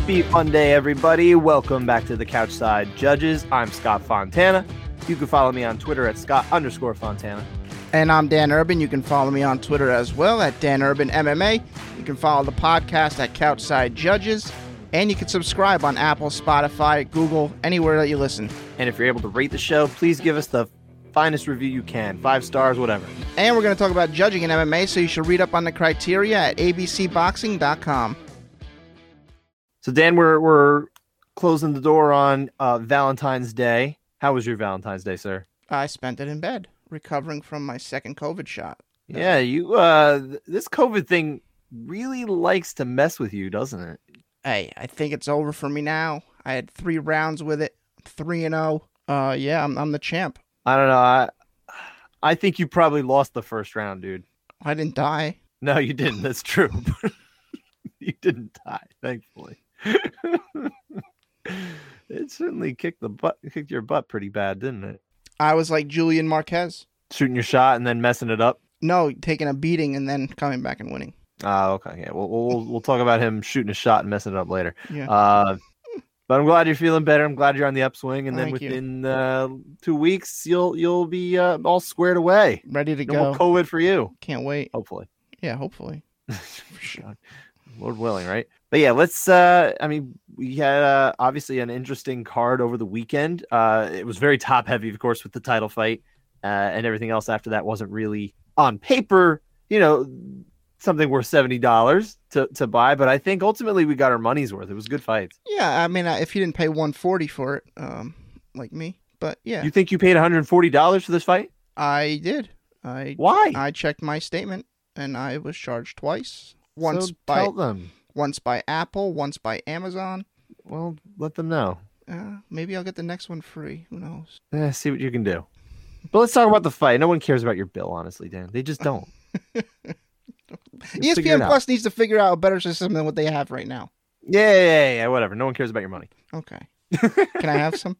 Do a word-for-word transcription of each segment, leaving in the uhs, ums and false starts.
Happy Monday, everybody. Welcome back to the Couchside Judges. I'm Scott Fontana. You can follow me on Twitter at Scott underscore Fontana. And I'm Dan Urban. You can follow me on Twitter as well at Dan Urban M M A. You can follow the podcast at Couchside Judges. And you can subscribe on Apple, Spotify, Google, anywhere that you listen. And if you're able to rate the show, please give us the finest review you can. Five stars, whatever. And we're going to talk about judging in M M A, so you should read up on the criteria at A B C boxing dot com. So, Dan, we're, we're closing the door on uh, Valentine's Day. How was your Valentine's Day, sir? I spent it in bed, recovering from my second COVID shot. Yeah, you. Uh, this COVID thing really likes to mess with you, doesn't it? Hey, I think it's over for me now. I had three rounds with it, three and zero. Uh, yeah, I'm I'm the champ. I don't know. I I think you probably lost the first round, dude. I didn't die. No, you didn't. That's true. You didn't die, thankfully. It certainly kicked the butt, kicked your butt pretty bad, didn't it? I was like Julian Marquez, shooting your shot and then messing it up. No, taking a beating and then coming back and winning. Ah, uh, okay, yeah. We'll, we'll we'll talk about him shooting a shot and messing it up later. Yeah. Uh, but I'm glad you're feeling better. I'm glad you're on the upswing, and then Thank within uh, two weeks, you'll you'll be uh, all squared away, ready to no go. More COVID for you. Can't wait. Hopefully. Yeah, hopefully. For sure. Lord willing, right? But yeah, let's, uh, I mean, we had uh, obviously an interesting card over the weekend. Uh, it was very top heavy, of course, with the title fight uh, and everything else after that wasn't really on paper, you know, something worth seventy dollars to, to buy. But I think ultimately we got our money's worth. It was good fights. Yeah. I mean, if you didn't pay one forty for it, um, like me, but yeah. You think you paid one hundred forty dollars for this fight? I did. I Why? I checked my statement and I was charged twice. Once so by tell them. Once by Apple, once by Amazon. Well, let them know. Uh, maybe I'll get the next one free. Who knows? Eh, see what you can do. But let's talk about the fight. No one cares about your bill, honestly, Dan. They just don't. E S P N Plus needs to figure out a better system than what they have right now. Yeah, yeah, yeah. Whatever. No one cares about your money. Okay. Can I have some?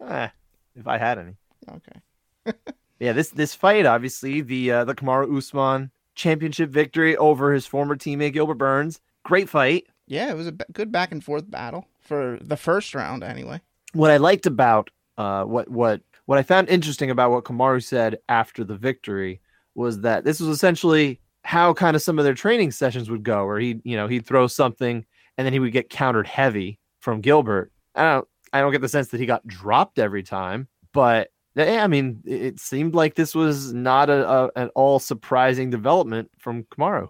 Ah, if I had any. Okay. Yeah. This this fight, obviously, the uh, the Kamaru Usman championship victory over his former teammate Gilbert Burns. Great fight. Yeah, it was a b- good back and forth battle for the first round anyway. What I liked about uh what what what I found interesting about what Kamaru said after the victory was that this was essentially how kind of some of their training sessions would go, where he, you know, he'd throw something and then he would get countered heavy from Gilbert. I don't I don't get the sense that he got dropped every time, but yeah, I mean, it seemed like this was not a, a an all surprising development from Kamaru.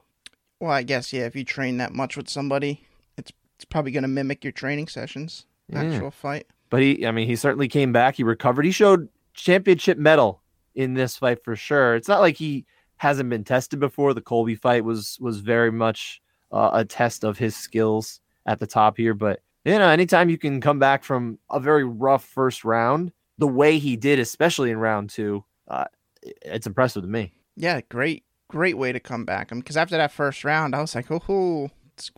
Well, I guess, yeah, if you train that much with somebody, it's it's probably going to mimic your training sessions, yeah. Actual fight. But he, I mean, he certainly came back. He recovered. He showed championship medal in this fight for sure. It's not like he hasn't been tested before. The Colby fight was was very much uh, a test of his skills at the top here. But, you know, anytime you can come back from a very rough first round, the way he did, especially in round two, uh, it's impressive to me. Yeah, great, great way to come back. Because I mean, after that first round, I was like, "Oh,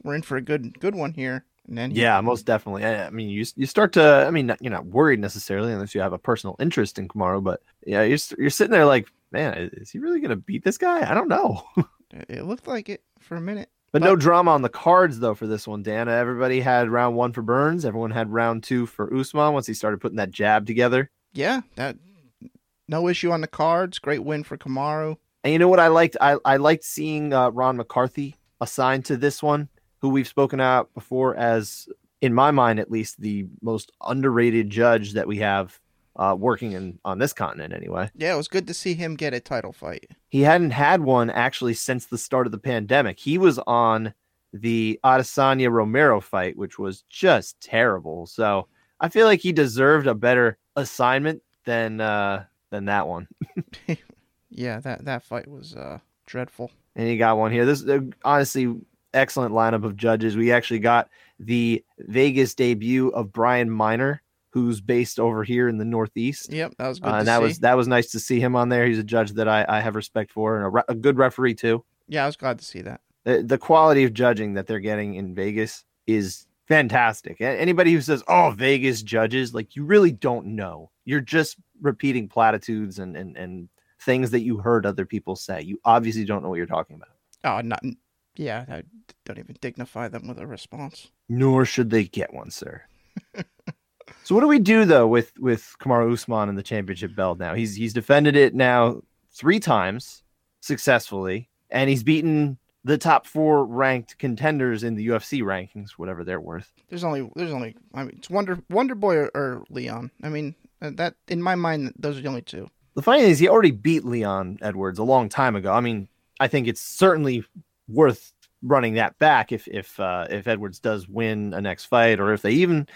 we're in for a good, good one here." And then, he- yeah, most definitely. I, I mean, you you start to. I mean, not, you're not worried necessarily unless you have a personal interest in Kamaru, but yeah, you're you're sitting there like, "Man, is he really gonna beat this guy?" I don't know. It looked like it for a minute. But, but no drama on the cards, though, for this one, Dan. Everybody had round one for Burns. Everyone had round two for Usman once he started putting that jab together. Yeah, that no issue on the cards. Great win for Kamaru. And you know what I liked? I, I liked seeing uh, Ron McCarthy assigned to this one, who we've spoken about before as, in my mind at least, the most underrated judge that we have uh, working in on this continent anyway. Yeah, it was good to see him get a title fight. He hadn't had one actually since the start of the pandemic. He was on the Adesanya Romero fight, which was just terrible. So I feel like he deserved a better assignment than uh, than that one. Yeah, that, that fight was uh, dreadful. And he got one here. This uh, honestly excellent lineup of judges. We actually got the Vegas debut of Brian Miner, who's based over here in the Northeast. Yep, that was good uh, to and that see. Was, that was nice to see him on there. He's a judge that I, I have respect for and a, re- a good referee, too. Yeah, I was glad to see that. The, the quality of judging that they're getting in Vegas is fantastic. Anybody who says, oh, Vegas judges, like, you really don't know. You're just repeating platitudes and and, and things that you heard other people say. You obviously don't know what you're talking about. Oh, not, yeah, I don't even dignify them with a response. Nor should they get one, sir. So what do we do, though, with, with Kamaru Usman and the championship belt now? He's he's defended it now three times successfully, and he's beaten the top four ranked contenders in the U F C rankings, whatever they're worth. There's only, there's only, I mean, it's Wonder, Wonder Boy or, or Leon. I mean, that in my mind, those are the only two. The funny thing is he already beat Leon Edwards a long time ago. I mean, I think it's certainly worth running that back if, if, uh, if Edwards does win a next fight, or if they even...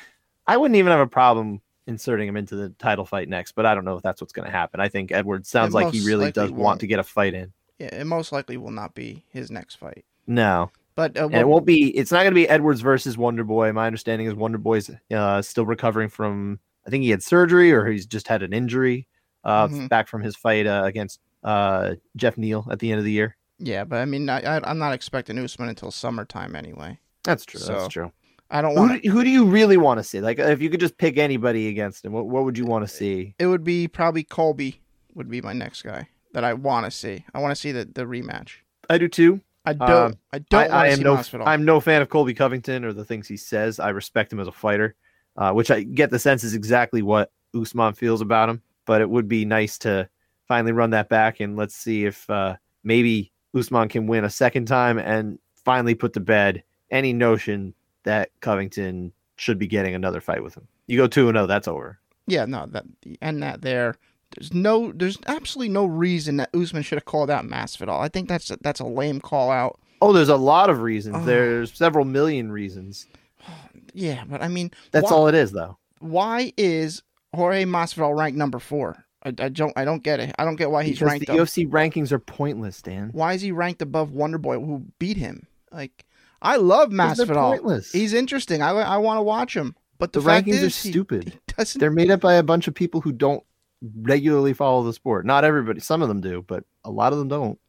I wouldn't even have a problem inserting him into the title fight next, but I don't know if that's what's going to happen. I think Edwards sounds like he really does want to get a fight in. Yeah, it most likely will not be his next fight. No. But uh, it won't be. It's not going to be Edwards versus Wonder Boy. My understanding is Wonder Boy's uh, still recovering from, I think he had surgery or he's just had an injury uh, mm-hmm. back from his fight uh, against uh, Jeff Neal at the end of the year. Yeah, but I mean, I, I, I'm not expecting Usman until summertime anyway. That's true. So. That's true. I don't want. Who do, who do you really want to see? Like, if you could just pick anybody against him, what, what would you want to see? It would be probably Colby would be my next guy that I want to see. I want to see the, the rematch. I do too. I don't. Um, I don't. I, I am see no. Masvidal. I'm no fan of Colby Covington or the things he says. I respect him as a fighter, uh, which I get the sense is exactly what Usman feels about him. But it would be nice to finally run that back, and let's see if uh, maybe Usman can win a second time and finally put to bed any notion that Covington should be getting another fight with him. You go two and oh, that's over. Yeah, no, that and that there. There's no, there's absolutely no reason that Usman should have called out Masvidal. I think that's a, that's a lame call out. Oh, there's a lot of reasons. Oh. There's several million reasons. Yeah, but I mean, that's why, all it is though. Why is Jorge Masvidal ranked number four? I, I don't, I don't get it. I don't get why he's because ranked. The U F C up. Rankings are pointless, Dan. Why is he ranked above Wonder Boy, who beat him? Like. I love Masvidal. He's interesting. I I want to watch him. But the, the fact rankings is, are stupid. He, he They're made up by a bunch of people who don't regularly follow the sport. Not everybody. Some of them do, but a lot of them don't.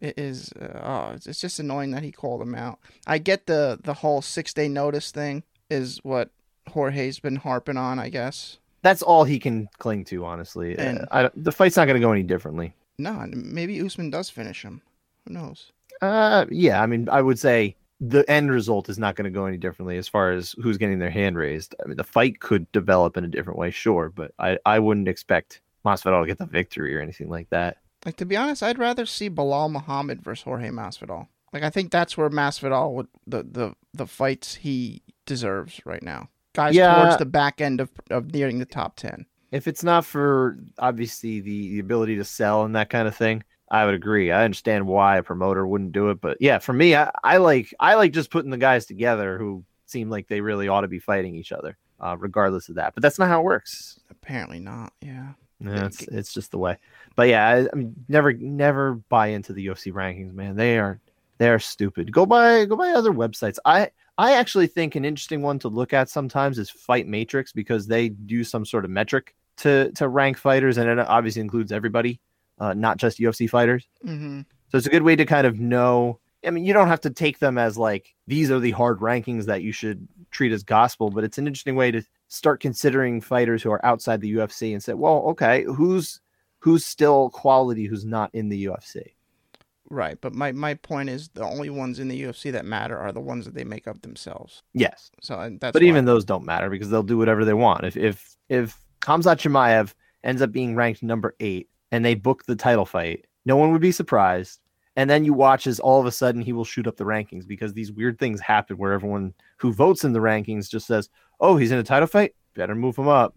It is. Uh, oh, it's just annoying that he called him out. I get the the whole six day notice thing is what Jorge's been harping on. I guess that's all he can cling to. Honestly, and I, I, the fight's not going to go any differently. No, maybe Usman does finish him. Who knows? Uh, yeah. I mean, I would say. The end result is not going to go any differently as far as who's getting their hand raised. I mean, the fight could develop in a different way, sure, but I, I wouldn't expect Masvidal to get the victory or anything like that. Like, to be honest, I'd rather see Bilal Muhammad versus Jorge Masvidal. Like, I think that's where Masvidal would the the, the fights he deserves right now. Guys yeah. towards the back end of, of nearing the top ten. If it's not for, obviously, the, the ability to sell and that kind of thing, I would agree. I understand why a promoter wouldn't do it, but yeah, for me, I, I like I like just putting the guys together who seem like they really ought to be fighting each other, uh, regardless of that. But that's not how it works. Apparently not. Yeah. No, it's it's just the way. But yeah, I, I mean, never never buy into the U F C rankings, man. They are they are stupid. Go buy go buy other websites. I I actually think an interesting one to look at sometimes is Fight Matrix, because they do some sort of metric to to rank fighters, and it obviously includes everybody. Uh, not just U F C fighters. Mm-hmm. So it's a good way to kind of know. I mean, you don't have to take them as like, these are the hard rankings that you should treat as gospel, but it's an interesting way to start considering fighters who are outside the U F C and say, well, okay, who's, who's still quality, who's not in the U F C. Right. But my, my point is the only ones in the U F C that matter are the ones that they make up themselves. Yes. So that's, but why. Even those don't matter because they'll do whatever they want. If, if, if Khamzat Chimaev ends up being ranked number eight, and they booked the title fight, no one would be surprised. And then you watch as all of a sudden he will shoot up the rankings because these weird things happen where everyone who votes in the rankings just says, oh, he's in a title fight? Better move him up.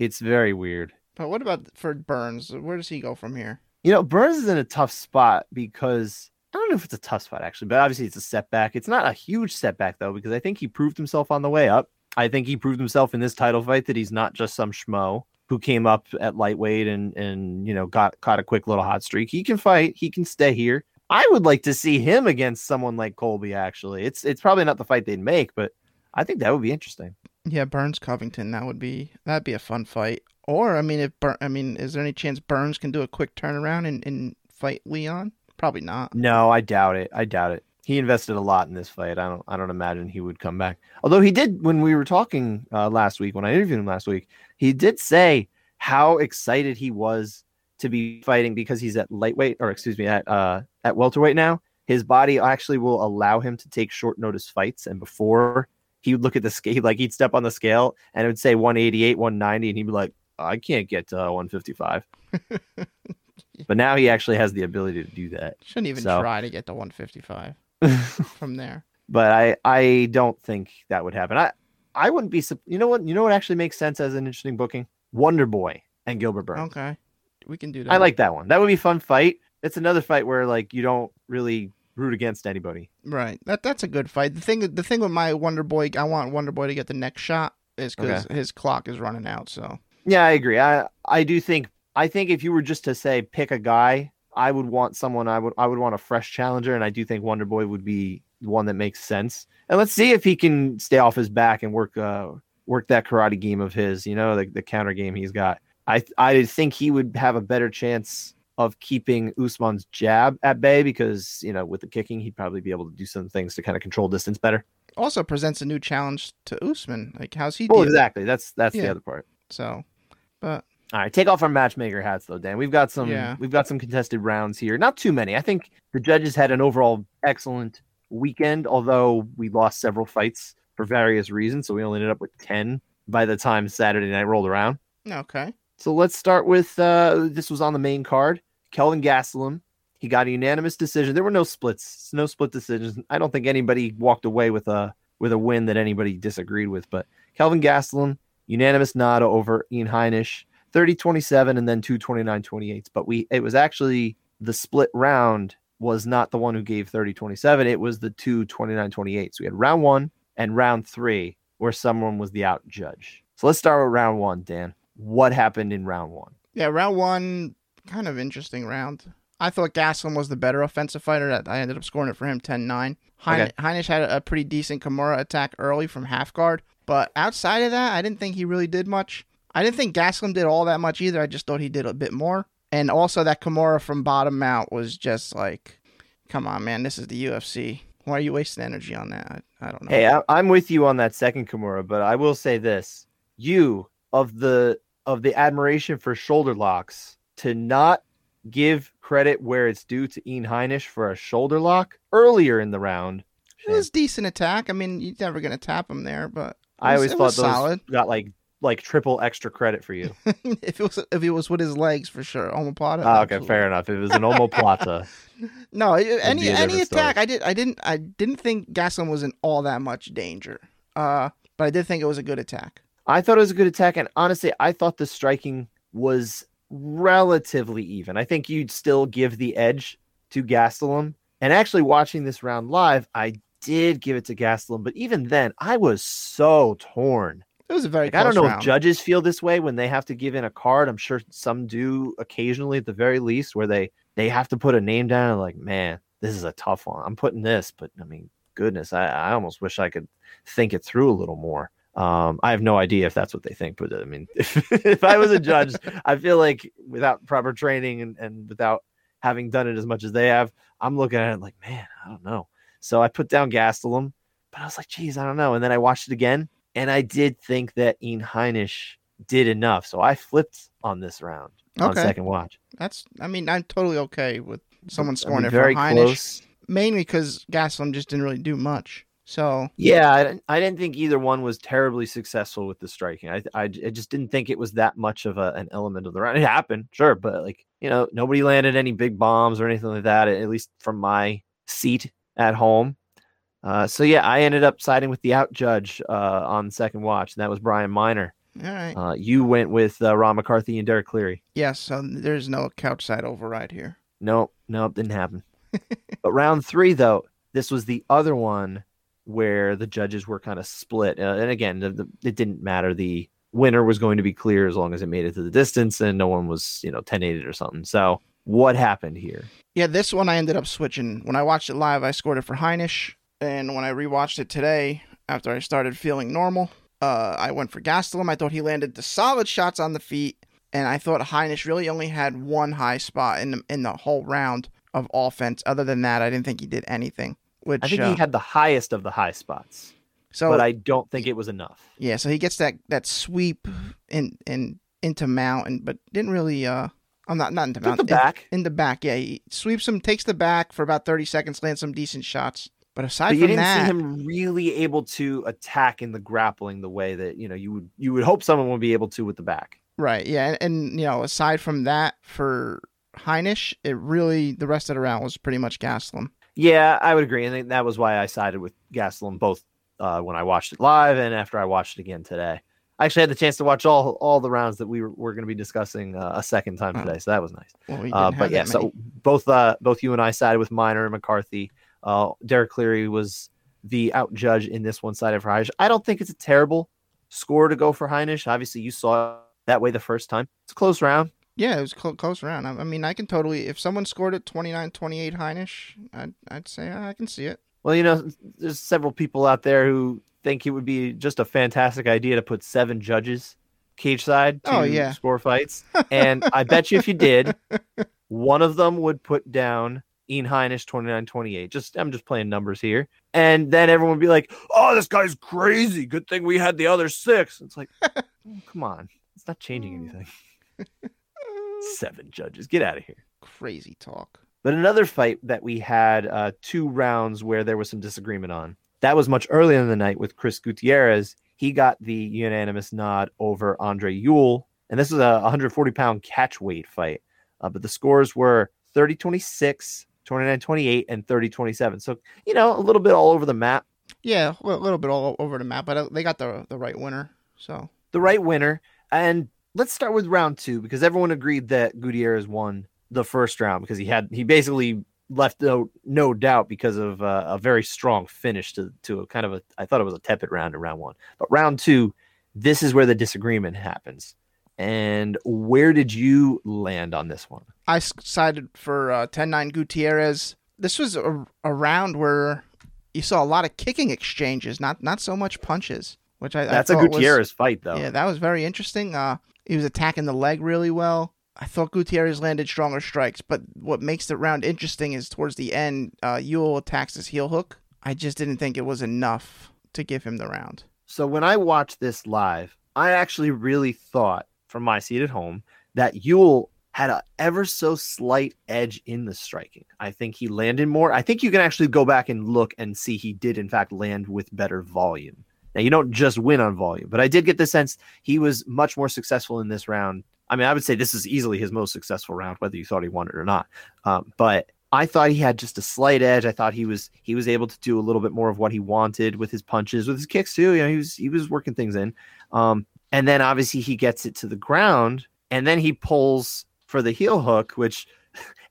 It's very weird. But what about for Burns? Where does he go from here? You know, Burns is in a tough spot because I don't know if it's a tough spot, actually, but obviously it's a setback. It's not a huge setback, though, because I think he proved himself on the way up. I think he proved himself in this title fight that he's not just some schmo who came up at lightweight and, and you know, got caught a quick little hot streak. He can fight. He can stay here. I would like to see him against someone like Colby, actually. It's it's probably not the fight they'd make, but I think that would be interesting. Yeah, Burns Covington, that would be that'd be a fun fight. Or, I mean, if Bur- I mean, is there any chance Burns can do a quick turnaround and, and fight Leon? Probably not. No, I doubt it. I doubt it. He invested a lot in this fight. I don't I don't imagine he would come back. Although he did, when we were talking uh, last week, when I interviewed him last week, he did say how excited he was to be fighting because he's at lightweight, or excuse me, at uh, at welterweight now. his body actually will allow him to take short notice fights. And before, he would look at the scale, like he'd step on the scale and it would say one eighty-eight, one ninety. And he'd be like, I can't get to one fifty-five. But now he actually has the ability to do that. Shouldn't even so. try to get to one fifty-five from there. But I, I don't think that would happen. I, I wouldn't be, you know what, you know what actually makes sense as an interesting booking? Wonder Boy and Gilbert Burns. Okay. We can do that. I like that one. That would be a fun fight. It's another fight where like you don't really root against anybody. Right. That that's a good fight. The thing the thing with my Wonder Boy, I want Wonder Boy to get the next shot is because okay. his clock is running out. So yeah, I agree. I I do think I think if you were just to say pick a guy, I would want someone I would I would want a fresh challenger, and I do think Wonder Boy would be one that makes sense. And let's see if he can stay off his back and work uh work that karate game of his, you know, the the counter game he's got. I I think he would have a better chance of keeping Usman's jab at bay because, you know, with the kicking, he'd probably be able to do some things to kind of control distance better. Also presents a new challenge to Usman. Like, how's he doing? Oh, exactly. That's that's yeah. the other part. So, but all right, take off our matchmaker hats though, Dan. We've got some yeah. we've got some contested rounds here. Not too many. I think the judges had an overall excellent weekend, although we lost several fights for various reasons, so we only ended up with ten by the time Saturday night rolled around. Okay. So let's start with, uh, this was on the main card, Kelvin Gastelum. He got a unanimous decision. There were no splits, no split decisions. I don't think anybody walked away with a with a win that anybody disagreed with, but Kelvin Gastelum, unanimous nod over Ian Heinisch, thirty twenty-seven and then two twenty-nine twenty-eight. But we it was actually the split round was not the one who gave thirty twenty-seven. It was the two twenty-nine twenty-eight. So we had round one and round three where someone was the out judge. So let's start with round one, Dan. What happened in round one? Yeah, round one, kind of interesting round. I thought Gastelum was the better offensive fighter. I ended up scoring it for him ten nine. Hein- okay. Heinisch had a pretty decent Kimura attack early from half guard. But outside of that, I didn't think he really did much. I didn't think Gastelum did all that much either. I just thought he did a bit more. And also that Kimura from bottom mount was just like, come on, man, this is the U F C. Why are you wasting energy on that? I, I don't know. Hey, I- I'm with you on that second Kimura, but I will say this. You, of the... of the admiration for shoulder locks, to not give credit where it's due to Ian Heinisch for a shoulder lock earlier in the round. It was decent attack. I mean, you're never going to tap him there, but it was, I always it thought was those solid. Got like like triple extra credit for you. if it was if it was with his legs for sure, omoplata. Oh, okay, fair enough. If it was an omoplata. No, any any attack. I did I didn't I didn't think Gastelum was in all that much danger. Uh, but I did think it was a good attack. I thought it was a good attack, and honestly, I thought the striking was relatively even. I think you'd still give the edge to Gastelum, and actually watching this round live, I did give it to Gastelum, but even then, I was so torn. It was a very like, close I don't know round. If judges feel this way when they have to give in a card. I'm sure some do occasionally at the very least, where they, they have to put a name down and like, man, this is a tough one. I'm putting this, but I mean, goodness, I, I almost wish I could think it through a little more. Um, I have no idea if that's what they think, but I mean, if, if I was a judge, I feel like without proper training and, and without having done it as much as they have, I'm looking at it like, man, I don't know. So I put down Gastelum, but I was like, geez, I don't know. And then I watched it again, and I did think that Ian Heinisch did enough. So I flipped on this round okay. on second watch. That's, I mean, I'm totally okay with someone scoring it for Heinisch, mainly because Gastelum just didn't really do much. So yeah, I didn't, I didn't think either one was terribly successful with the striking. I, I, I just didn't think it was that much of a, an element of the round. It happened, sure, but like, you know, nobody landed any big bombs or anything like that, at least from my seat at home. Uh, so yeah, I ended up siding with the out judge uh, on second watch, and that was Brian Miner. All right. Uh, you went with uh, Ron McCarthy and Derek Cleary. Yes, yeah, so there's no couchside override here. Nope, nope, didn't happen. But round three, though, this was the other one where the judges were kind of split. Uh, and again, the, the, it didn't matter. The winner was going to be clear as long as it made it to the distance and no one was, you know, ten eighty or something. So what happened here? Yeah, this one I ended up switching. When I watched it live, I scored it for Heinisch. And when I rewatched it today, after I started feeling normal, uh, I went for Gastelum. I thought he landed the solid shots on the feet. And I thought Heinisch really only had one high spot in the, in the whole round of offense. Other than that, I didn't think he did anything. Which, I think uh, he had the highest of the high spots, so, but I don't think it was enough. Yeah, so he gets that, that sweep in, in into mount, and, but didn't really uh, – I'm not not in the, mount, the back. In, in the back, yeah. He sweeps him, takes the back for about thirty seconds, lands some decent shots. But aside but from you didn't that, see him really able to attack in the grappling the way that you know you would you would hope someone would be able to with the back. Right. Yeah, and, and you know, aside from that, for Heinisch, it really the rest of the round was pretty much Gastelum. Yeah, I would agree, and that was why I sided with Gastelum both uh, when I watched it live and after I watched it again today. I actually had the chance to watch all all the rounds that we were, were going to be discussing uh, a second time oh. today, so that was nice. Well, we uh, but yeah, many. so both uh, both you and I sided with Miner and McCarthy. Uh, Derek Cleary was the out judge in this one sided for Heinisch. I don't think it's a terrible score to go for Heinisch. Obviously, you saw it that way the first time. It's a close round. Yeah, it was cl- close round. I, I mean, I can totally, if someone scored it twenty-nine twenty-eight Heinisch, I'd, I'd say oh, I can see it. Well, you know, there's several people out there who think it would be just a fantastic idea to put seven judges cage side to oh, yeah. score fights. And I bet you if you did, one of them would put down Ian Heinisch twenty-nine twenty-eight. Just I'm just playing numbers here. And then everyone would be like, oh, this guy's crazy. Good thing we had the other six. It's like, oh, come on. It's not changing anything. Seven judges. Get out of here. Crazy talk. But another fight that we had uh, two rounds where there was some disagreement on. That was much earlier in the night with Chris Gutierrez. He got the unanimous nod over Andre Ewell. And this was a one forty pound catch weight fight. Uh, but the scores were thirty twenty-six, twenty-nine twenty-eight, and thirty twenty-seven. So, you know, a little bit all over the map. Yeah, a little bit all over the map. But they got the the right winner. So the right winner. And let's start with round two, because everyone agreed that Gutierrez won the first round because he had he basically left no, no doubt because of uh, a very strong finish to, to a kind of a, I thought it was a tepid round in round one. But round two, this is where the disagreement happens. And where did you land on this one? I sided for uh, ten nine Gutierrez. This was a, a round where you saw a lot of kicking exchanges, not not so much punches. Which I, That's I a Gutierrez was, fight, though. Yeah, that was very interesting. Uh, he was attacking the leg really well. I thought Gutierrez landed stronger strikes, but what makes the round interesting is towards the end, uh, Ewell attacks his heel hook. I just didn't think it was enough to give him the round. So when I watched this live, I actually really thought, from my seat at home, that Ewell had an ever so slight edge in the striking. I think he landed more. I think you can actually go back and look and see he did, in fact, land with better volume. Now, you don't just win on volume, but I did get the sense he was much more successful in this round. I mean, I would say this is easily his most successful round, whether you thought he won it or not. Um, but I thought he had just a slight edge. I thought he was he was able to do a little bit more of what he wanted with his punches, with his kicks too. You know, he was he was working things in. Um, and then obviously he gets it to the ground, and then he pulls for the heel hook, which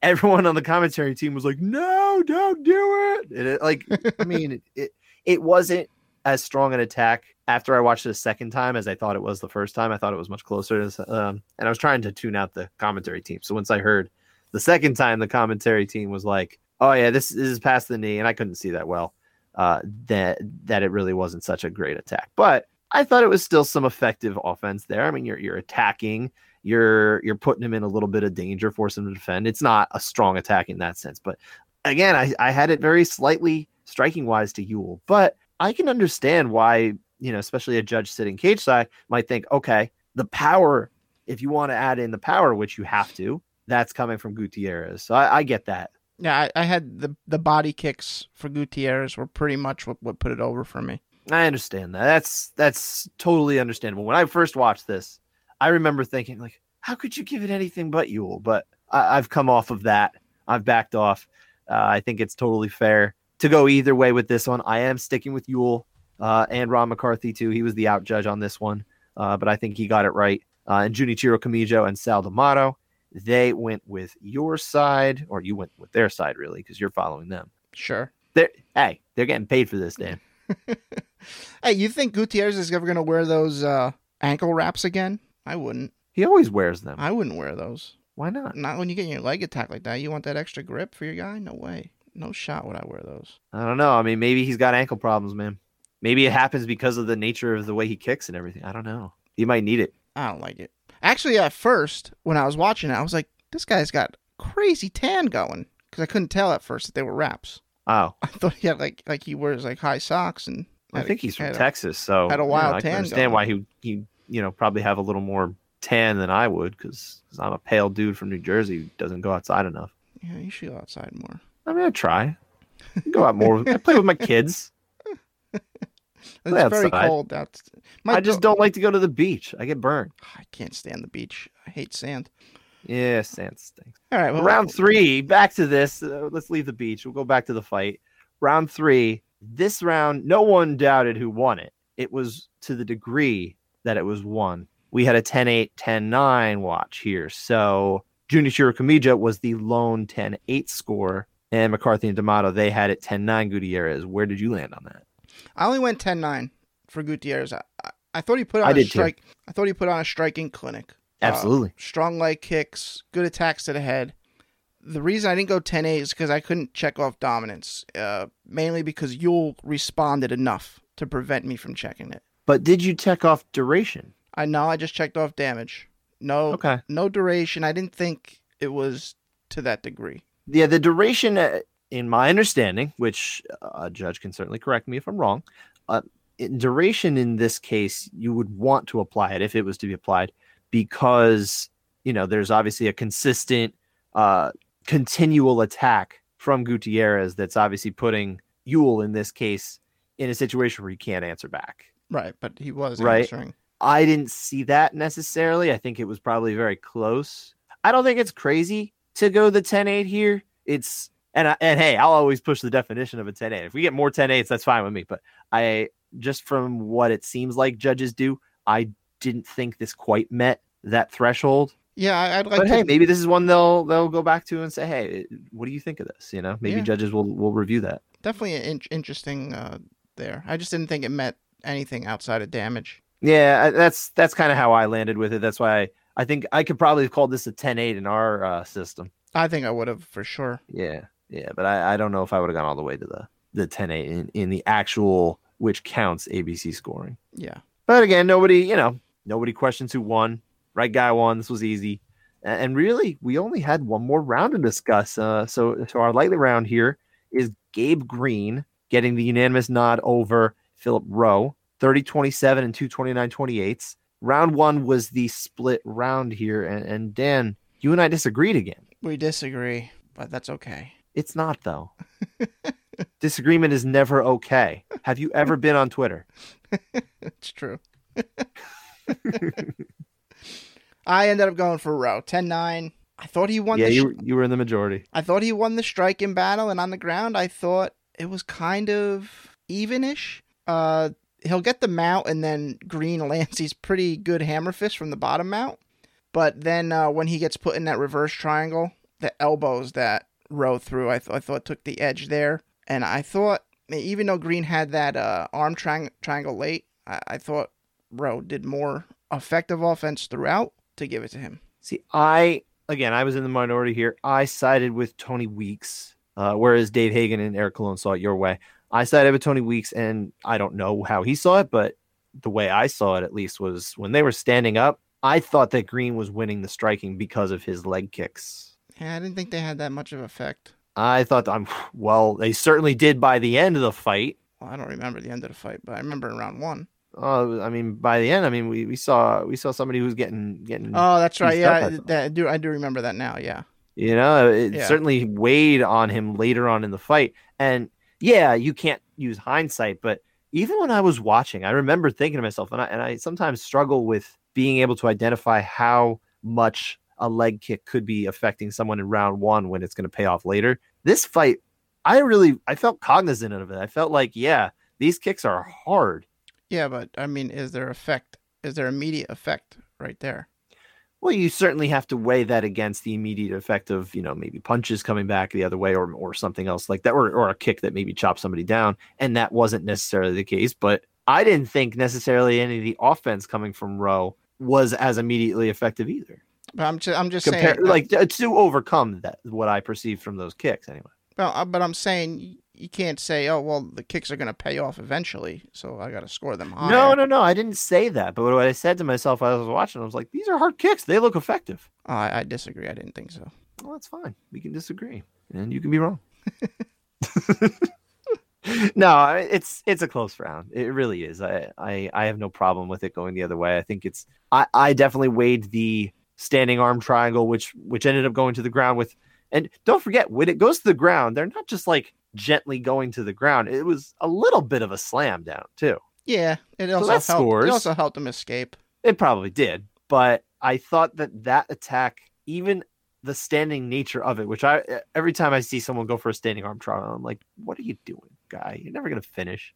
everyone on the commentary team was like, "No, don't do it!" And it like, I mean, it it, it wasn't as strong an attack after I watched it a second time as I thought it was the first time. I thought it was much closer. To, um, and I was trying to tune out the commentary team. So once I heard the second time, the commentary team was like, oh yeah, this, this is past the knee. And I couldn't see that well, uh, that, that it really wasn't such a great attack, but I thought it was still some effective offense there. I mean, you're, you're attacking, you're, you're putting him in a little bit of danger, forcing him to defend. It's not a strong attack in that sense, but again, I, I had it very slightly striking wise to Ewell, but I can understand why, you know, especially a judge sitting cage side might think, okay, the power, if you want to add in the power, which you have to, that's coming from Gutierrez. So I, I get that. Yeah, I, I had the, the body kicks for Gutierrez were pretty much what, what put it over for me. I understand that. That's that's totally understandable. When I first watched this, I remember thinking, like, how could you give it anything but Ewell? But I, I've come off of that. I've backed off. Uh, I think it's totally fair to go either way with this one. I am sticking with Ewell uh, and Ron McCarthy, too. He was the out judge on this one, uh, but I think he got it right. Uh, and Junichiro Kamijo and Sal D'Amato, they went with your side, or you went with their side, really, because you're following them. Sure. They're, hey, they're getting paid for this, Dan. Hey, you think Gutierrez is ever going to wear those uh, ankle wraps again? I wouldn't. He always wears them. I wouldn't wear those. Why not? Not when you get your leg attacked like that. You want that extra grip for your guy? No way. No shot would I wear those. I don't know. I mean, maybe he's got ankle problems, man. Maybe it happens because of the nature of the way he kicks and everything. I don't know. He might need it. I don't like it. Actually, at first, when I was watching it, I was like, this guy's got crazy tan going. Because I couldn't tell at first that they were wraps. Oh. I thought he had, like, like he wears, like, high socks. And I think a, he's from Texas, a, so. Had a wild you know, tan I can understand going. Why he, he, you know, probably have a little more tan than I would because I'm a pale dude from New Jersey who doesn't go outside enough. Yeah, you should go outside more. I mean, I try. I go out more. I play with my kids. It's very cold. That's my I just do- don't like to go to the beach. I get burned. I can't stand the beach. I hate sand. Yeah, sand stinks. All right. Well, round well, three. Back to this. Uh, let's leave the beach. We'll go back to the fight. Round three. This round, no one doubted who won it. It was to the degree that it was won. We had a ten eight, ten nine watch here. So Junichiro Kamijo was the lone ten eight score, and McCarthy and D'Amato, they had it ten nine Gutierrez. Where did you land on that? I only went ten nine for Gutierrez. I, I, I thought he put on I a strike. Too. I thought he put on a striking clinic. Absolutely. Uh, strong leg kicks, good attacks to the head. The reason I didn't go ten eight is because I couldn't check off dominance, uh, mainly because Ewell responded enough to prevent me from checking it. But did you check off duration? I No, I just checked off damage. No, okay. No duration. I didn't think it was to that degree. Yeah, the duration, uh, in my understanding, which a judge can certainly correct me if I'm wrong, uh, in duration in this case, you would want to apply it if it was to be applied because, you know, there's obviously a consistent uh, continual attack from Gutierrez that's obviously putting Ewell in this case in a situation where he can't answer back. Right, but he was right? answering. I didn't see that necessarily. I think it was probably very close. I don't think it's crazy to go the ten eight here. It's and I, and hey, I'll always push the definition of a ten eight. If we get more ten eights, that's fine with me. But I just from what it seems like judges do, I didn't think this quite met that threshold. Yeah, I'd like. But to... hey, maybe this is one they'll they'll go back to and say, hey, what do you think of this? You know, maybe yeah. judges will will review that. Definitely in- interesting uh, there. I just didn't think it met anything outside of damage. Yeah, that's that's kind of how I landed with it. That's why I, I think I could probably have called this a ten eight in our uh, system. I think I would have for sure. Yeah, yeah, but I, I don't know if I would have gone all the way to the, the ten eight in, in the actual, which counts A B C scoring. Yeah. But again, nobody, you know, nobody questions who won. Right guy won. This was easy. And really, we only had one more round to discuss. Uh, so, so our lightly round here is Gabe Green getting the unanimous nod over Philip Rowe. thirty twenty-seven and two twenty-nine twenty-eights. Round one was the split round here. And, and Dan, you and I disagreed again. We disagree, but that's okay. It's not, though. Disagreement is never okay. Have you ever been on Twitter? It's true. I ended up going for Rowe. ten nine. I thought he won. Yeah, the sh- you, were, you were in the majority. I thought he won the strike in battle. And on the ground, I thought it was kind of even-ish. Uh... He'll get the mount, and then Green lands his pretty good hammer fist from the bottom mount. But then uh, when he gets put in that reverse triangle, the elbows that Rowe threw, I, th- I thought took the edge there. And I thought, even though Green had that uh, arm tri- triangle late, I-, I thought Rowe did more effective offense throughout to give it to him. See, I, again, I was in the minority here. I sided with Tony Weeks, uh, whereas Dave Hagan and Eric Colon saw it your way. I sided with Tony Weeks, and I don't know how he saw it, but the way I saw it, at least, was when they were standing up, I thought that Green was winning the striking because of his leg kicks. Yeah, I didn't think they had that much of an effect. I thought, I'm well, they certainly did by the end of the fight. Well, I don't remember the end of the fight, but I remember in round one. Oh, uh, I mean, by the end, I mean, we, we saw we saw somebody who's getting... getting. Oh, that's right, yeah, I, that, I, do, I do remember that now, yeah. You know, it yeah. certainly weighed on him later on in the fight, and... Yeah, you can't use hindsight, but even when I was watching, I remember thinking to myself, and I and I sometimes struggle with being able to identify how much a leg kick could be affecting someone in round one when it's going to pay off later. This fight, I really, I felt cognizant of it. I felt like, yeah, these kicks are hard. Yeah, but I mean, is there effect? Is there immediate effect right there? Well, you certainly have to weigh that against the immediate effect of, you know, maybe punches coming back the other way or or something else like that, or or a kick that maybe chops somebody down. And that wasn't necessarily the case. But I didn't think necessarily any of the offense coming from Rowe was as immediately effective either. But I'm just, I'm just Compar- saying. Like, to, to overcome that, what I perceived from those kicks anyway. Well, but I'm saying you can't say, oh, well, the kicks are going to pay off eventually, so I got to score them higher. No, no, no. I didn't say that. But what I said to myself while I was watching, I was like, these are hard kicks. They look effective. Oh, I, I disagree. I didn't think so. Well, that's fine. We can disagree. And you can be wrong. No, it's it's a close round. It really is. I, I, I have no problem with it going the other way. I think it's I, I definitely weighed the standing arm triangle, which which ended up going to the ground with. And don't forget, when it goes to the ground, they're not just like gently going to the ground. It was a little bit of a slam down too. Yeah, it also so helped. Scores. It also helped them escape. It probably did, but I thought that that attack, even the standing nature of it, which I every time I see someone go for a standing arm triangle, I'm like, what are you doing, guy? You're never gonna finish.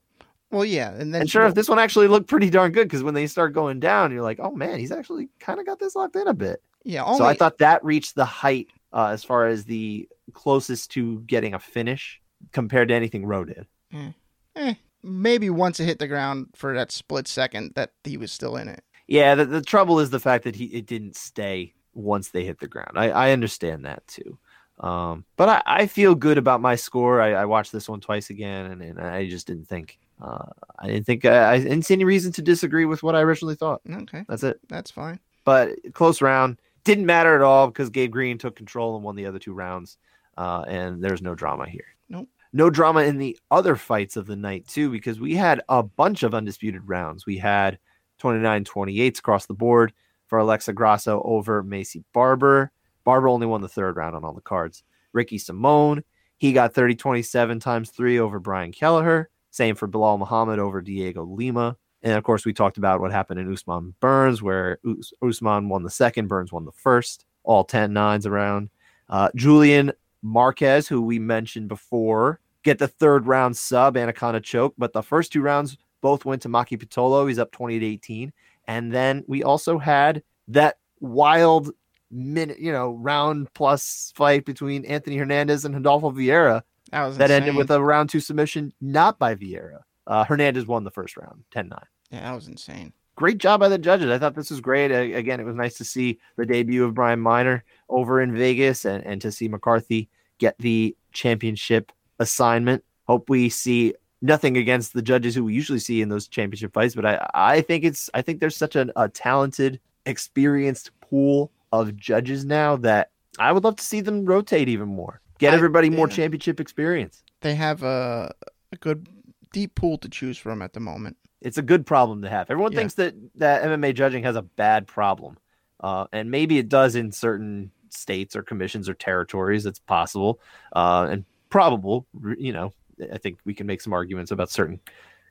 Well, yeah, and then and sure, if this one actually looked pretty darn good because when they start going down, you're like, oh man, he's actually kind of got this locked in a bit. Yeah. Only... So I thought that reached the height uh, as far as the closest to getting a finish compared to anything Rowe did. Mm. Eh. Maybe once it hit the ground for that split second that he was still in it. Yeah, the, the trouble is the fact that he it didn't stay once they hit the ground. I, I understand that too. Um, but I, I feel good about my score. I, I watched this one twice again, and, and I just didn't think uh, I didn't think I, I didn't see any reason to disagree with what I originally thought. Okay, that's it. That's fine. But close round didn't matter at all because Gabe Green took control and won the other two rounds, uh, and there's no drama here. Nope. No drama in the other fights of the night, too, because we had a bunch of undisputed rounds. We had twenty-nine twenty-eights across the board for Alexa Grasso over Macy Barber. Barber only won the third round on all the cards. Ricky Simone, he got thirty twenty-seven times three over Brian Kelleher. Same for Bilal Muhammad over Diego Lima. And, of course, we talked about what happened in Usman Burns, where Us- Usman won the second, Burns won the first. All ten nines around. Uh, Julian Marquez, who we mentioned before, get the third round sub, Anaconda choke, but the first two rounds both went to Maki Pitolo. He's up twenty to eighteen. And then we also had that wild minute, you know, round plus fight between Anthony Hernandez and Adolfo Vieira. That was that insane. Ended with a round two submission, not by Vieira. Uh, Hernandez won the first round, ten nine. Yeah, that was insane. Great job by the judges. I thought this was great. I, again, it was nice to see the debut of Brian Miner over in Vegas and, and to see McCarthy get the championship assignment. Hope we see nothing against the judges who we usually see in those championship fights, but I, I think it's I think there's such an, a talented, experienced pool of judges now that I would love to see them rotate even more, get everybody I, yeah. more championship experience. They have a, a good deep pool to choose from at the moment. It's a good problem to have. Everyone yeah. thinks that, that M M A judging has a bad problem, uh, and maybe it does in certain states or commissions or territories. It's possible, uh, and probable, you know, I think we can make some arguments about certain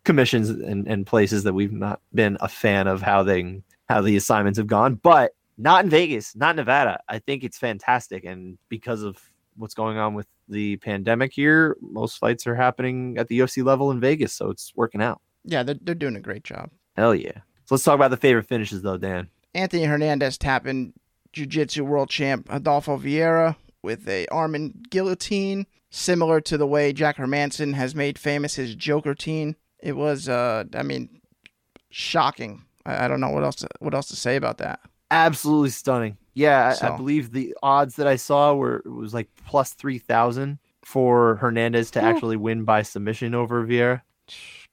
commissions and, and places that we've not been a fan of how they how the assignments have gone, but not in Vegas, not in Nevada. I think it's fantastic, and because of what's going on with the pandemic here, most fights are happening at the U F C level in Vegas, so it's working out. Yeah, they're they're doing a great job. Hell yeah. So let's talk about the favorite finishes though, Dan. Anthony Hernandez tapping Jiu-Jitsu world champ Adolfo Vieira with a arm and guillotine, similar to the way Jack Hermanson has made famous his Jokertine. It was, uh, I mean, shocking. I, I don't know what else to, what else to say about that. Absolutely stunning. Yeah, so. I, I believe the odds that I saw were it was like plus three thousand for Hernandez to Ooh. actually win by submission over Vieira.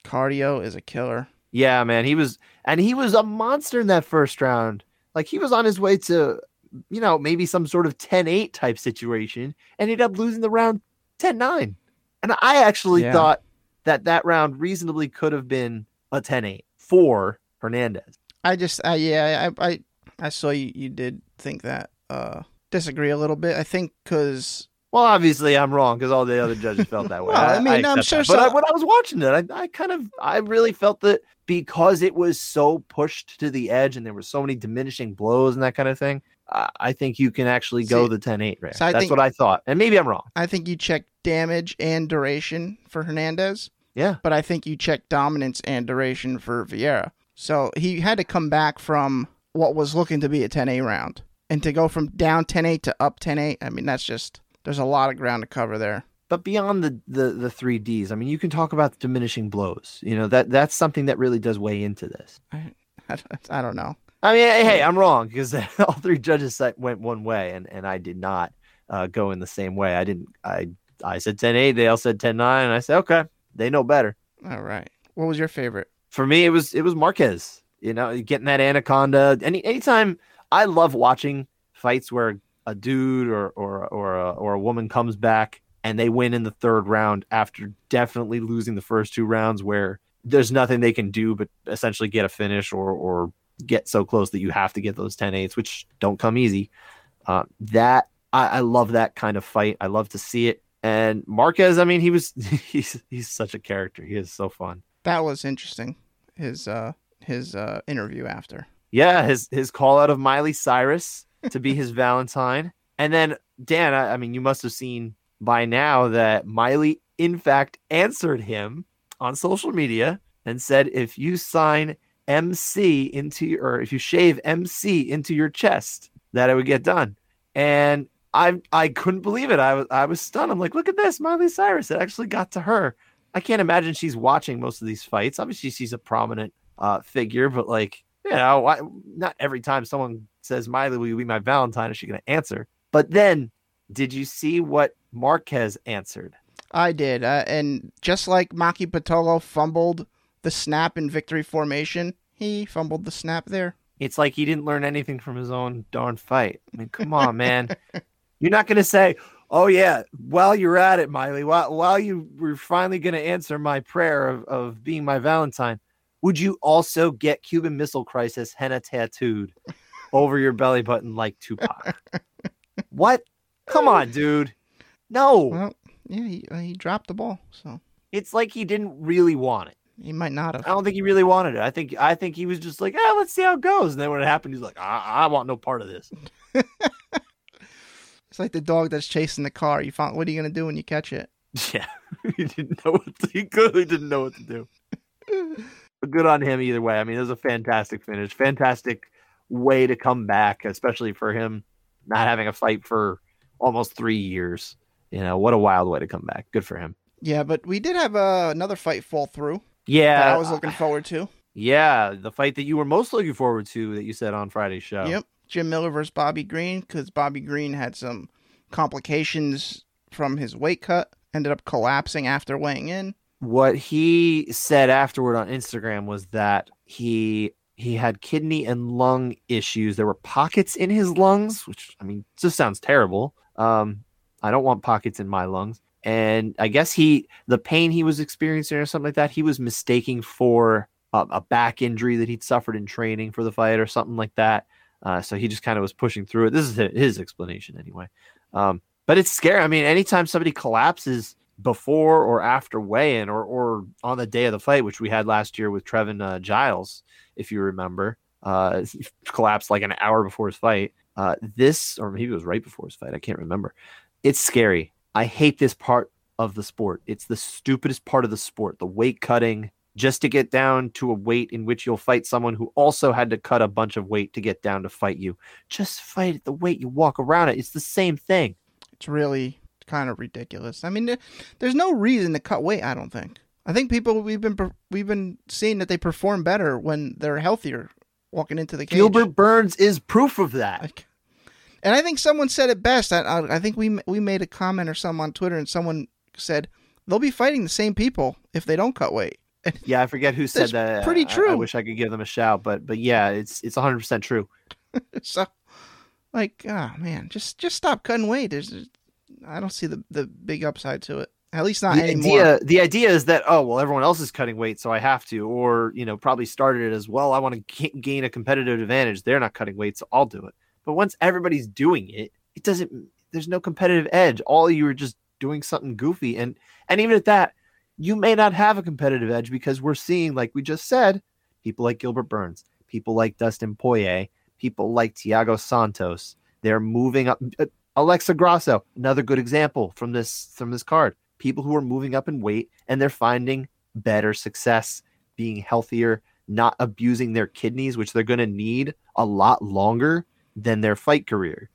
Cardio is a killer. Yeah, man, he was, and he was a monster in that first round. Like he was on his way to, you know, maybe some sort of ten eight type situation, ended up losing the round ten nine. And I actually yeah. thought that that round reasonably could have been a ten eight for Hernandez. I just, uh, yeah, I, I I saw you, you did think that, uh, disagree a little bit. I think because... Well, obviously I'm wrong because all the other judges felt that way. Well, I, I mean, I I'm sure that. So. But I, when I was watching it, I, I kind of, I really felt that because it was so pushed to the edge and there were so many diminishing blows and that kind of thing, I think you can actually go See, the ten eight rare. So That's think, what I thought. And maybe I'm wrong. I think you check damage and duration for Hernandez. Yeah. But I think you check dominance and duration for Vieira. So he had to come back from what was looking to be a ten eight round. And to go from down ten eight to up ten eight, I mean, that's just, there's a lot of ground to cover there. But beyond the, the, the three Ds, I mean, you can talk about the diminishing blows. You know, that that's something that really does weigh into this. I, I, I don't know. I mean, hey, I'm wrong because all three judges went one way, and, and I did not uh, go in the same way. I didn't. I I said ten eight. They all said ten nine, and I said, okay, they know better. All right. What was your favorite? For me, it was it was Marquez. You know, getting that anaconda. Any anytime I love watching fights where a dude or or or a, or a woman comes back and they win in the third round after definitely losing the first two rounds where there's nothing they can do but essentially get a finish or or get so close that you have to get those ten eights, which don't come easy. Uh, that I, I love that kind of fight. I love to see it. And Marquez, I mean, he was he's he's such a character. He is so fun. That was interesting. His uh his uh interview after. Yeah, his his call out of Miley Cyrus to be his Valentine. And then Dan, I, I mean, you must have seen by now that Miley in fact answered him on social media and said, if you sign M C into your, or if you shave M C into your chest, that it would get done. And I I couldn't believe it. I was I was stunned. I'm like, look at this, Miley Cyrus. It actually got to her. I can't imagine she's watching most of these fights. Obviously, she's a prominent uh, figure, but like, you know, I, not every time someone says, Miley, will you be my Valentine? Is she going to answer? But then, did you see what Marquez answered? I did. Uh, and just like Maki Pitolo fumbled the snap in victory formation, he fumbled the snap there. It's like he didn't learn anything from his own darn fight. I mean, come on, man. You're not going to say, oh, yeah, while you're at it, Miley, while, while you were finally going to answer my prayer of, of being my Valentine, would you also get Cuban Missile Crisis henna tattooed over your belly button like Tupac? What? Come on, dude. No. Well, yeah, he, he dropped the ball. So it's like he didn't really want it. He might not have. I don't think he really wanted it. I think I think he was just like, eh, let's see how it goes. And then when it happened, he's like, I, I want no part of this. It's like the dog that's chasing the car. You found, what are you going to do when you catch it? Yeah, he didn't know what to, he clearly didn't know what to do. But good on him either way. I mean, it was a fantastic finish, fantastic way to come back, especially for him not having a fight for almost three years. You know, what a wild way to come back. Good for him. Yeah, but we did have uh, another fight fall through. Yeah, that I was looking forward to. Yeah, the fight that you were most looking forward to that you said on Friday's show. Yep. Jim Miller versus Bobby Green, because Bobby Green had some complications from his weight cut, ended up collapsing after weighing in. What he said afterward on Instagram was that he he had kidney and lung issues. There were pockets in his lungs, which, I mean, just sounds terrible. Um, I don't want pockets in my lungs. And I guess he the pain he was experiencing or something like that, he was mistaking for a, a back injury that he'd suffered in training for the fight or something like that. Uh, so he just kind of was pushing through it. This is his explanation anyway. Um, but it's scary. I mean, anytime somebody collapses before or after weigh-in or or on the day of the fight, which we had last year with Trevin uh, Giles, if you remember, uh, collapsed like an hour before his fight. Uh, this, or maybe it was right before his fight. I can't remember. It's scary. I hate this part of the sport. It's the stupidest part of the sport, the weight cutting, just to get down to a weight in which you'll fight someone who also had to cut a bunch of weight to get down to fight you. Just fight at the weight you walk around at. It's the same thing. It's really kind of ridiculous. I mean, there's no reason to cut weight, I don't think. I think people, we've been we've been seeing that they perform better when they're healthier walking into the cage. Gilbert Burns is proof of that. Like, and I think someone said it best. I, I, I think we we made a comment or something on Twitter, and someone said, they'll be fighting the same people if they don't cut weight. Yeah, I forget who said that. Pretty true. I, I wish I could give them a shout, but but yeah, it's it's one hundred percent true. So, like, oh man, just just stop cutting weight. There's, I don't see the, the big upside to it. At least not the anymore. Idea, the idea is that, oh well, everyone else is cutting weight, so I have to, or you know, probably started it as well. I want to g- gain a competitive advantage. They're not cutting weight, so I'll do it. But once everybody's doing it, it doesn't. There's no competitive edge. All you are just doing something goofy, and and even at that. You may not have a competitive edge because we're seeing, like we just said, people like Gilbert Burns, people like Dustin Poirier, people like Thiago Santos. They're moving up. Alexa Grasso, another good example from this from this card. People who are moving up in weight and they're finding better success, being healthier, not abusing their kidneys, which they're going to need a lot longer than their fight career.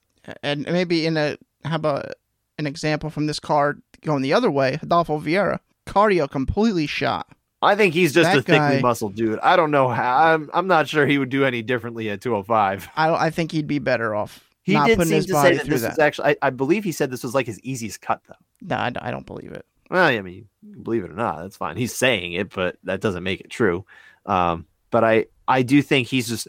And maybe in a how about an example from this card going the other way, Adolfo Vieira. Cardio completely shot. I think he's just that a guy, thickly muscled dude. I don't know how. I'm I'm not sure he would do any differently at two oh five. I don't, I think he'd be better off. He not did putting seem his to body say that this that. Is actually. I, I believe he said this was like his easiest cut though. No, I, I don't believe it. Well, I mean, believe it or not, that's fine. He's saying it, but that doesn't make it true. Um, but I I do think he's just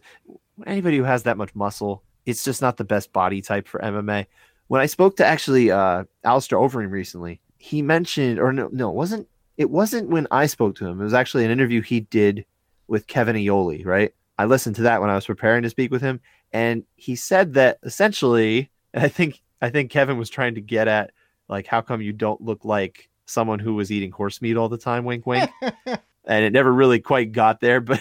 anybody who has that much muscle. It's just not the best body type for M M A. When I spoke to actually uh, Alistair Overeem recently, he mentioned, or no, no, it wasn't, it wasn't when I spoke to him. It was actually an interview he did with Kevin Aioli, right? I listened to that when I was preparing to speak with him. And he said that essentially, and I think, I think Kevin was trying to get at, like, how come you don't look like someone who was eating horse meat all the time, wink, wink. And it never really quite got there, but,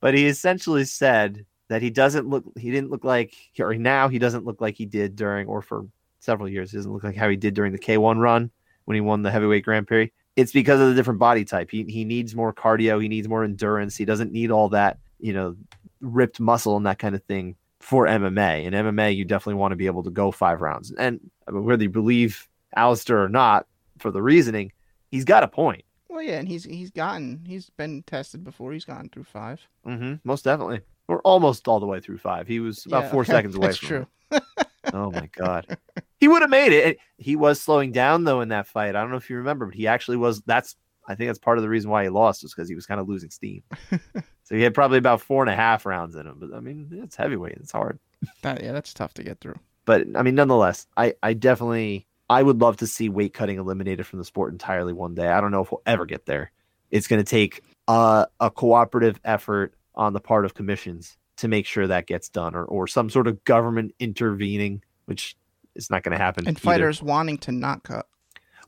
but he essentially said that he doesn't look, he didn't look like, or now he doesn't look like he did during, or for several years, he doesn't look like how he did during the K one run when he won the heavyweight Grand Prix. It's because of the different body type. He he needs more cardio. He needs more endurance. He doesn't need all that, you know, ripped muscle and that kind of thing for M M A. In M M A, you definitely want to be able to go five rounds. And I mean, whether you believe Alistair or not, for the reasoning, he's got a point. Well, yeah, and he's he's gotten he's been tested before. He's gotten through five. Mm-hmm, most definitely, or almost all the way through five. He was about yeah, four seconds away. That's from true. It. Oh my God, he would have made it. He was slowing down though in that fight. I don't know if you remember, but he actually was. That's I think that's part of the reason why he lost, was because he was kind of losing steam. So he had probably about four and a half rounds in him. But I mean, it's heavyweight. It's hard. That, yeah, that's tough to get through. But I mean, nonetheless, I I definitely. I would love to see weight cutting eliminated from the sport entirely one day. I don't know if we'll ever get there. It's going to take uh, a cooperative effort on the part of commissions to make sure that gets done, or, or some sort of government intervening, which is not going to happen. And either. Fighters wanting to not cut.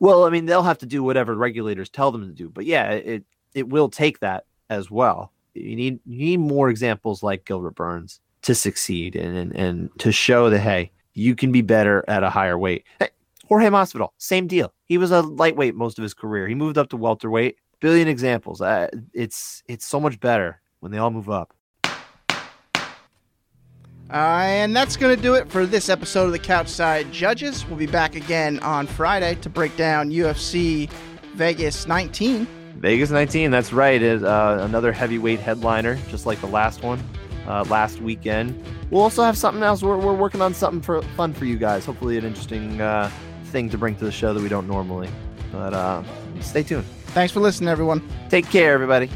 Well, I mean, they'll have to do whatever regulators tell them to do, but yeah, it, it will take that as well. You need, you need more examples like Gilbert Burns to succeed and, and, and to show that, hey, you can be better at a higher weight. Hey, Jorge Masvidal, same deal. He was a lightweight most of his career. He moved up to welterweight. Billion examples. Uh, it's it's so much better when they all move up. Uh, and that's going to do it for this episode of the Couchside Judges. We'll be back again on Friday to break down U F C Vegas nineteen. Vegas nineteen, that's right. It, uh, another heavyweight headliner, just like the last one. Uh, last weekend. We'll also have something else. We're, we're working on something for fun for you guys. Hopefully an interesting uh, thing to bring to the show that we don't normally. But uh, stay tuned. Thanks for listening, everyone. Take care, everybody.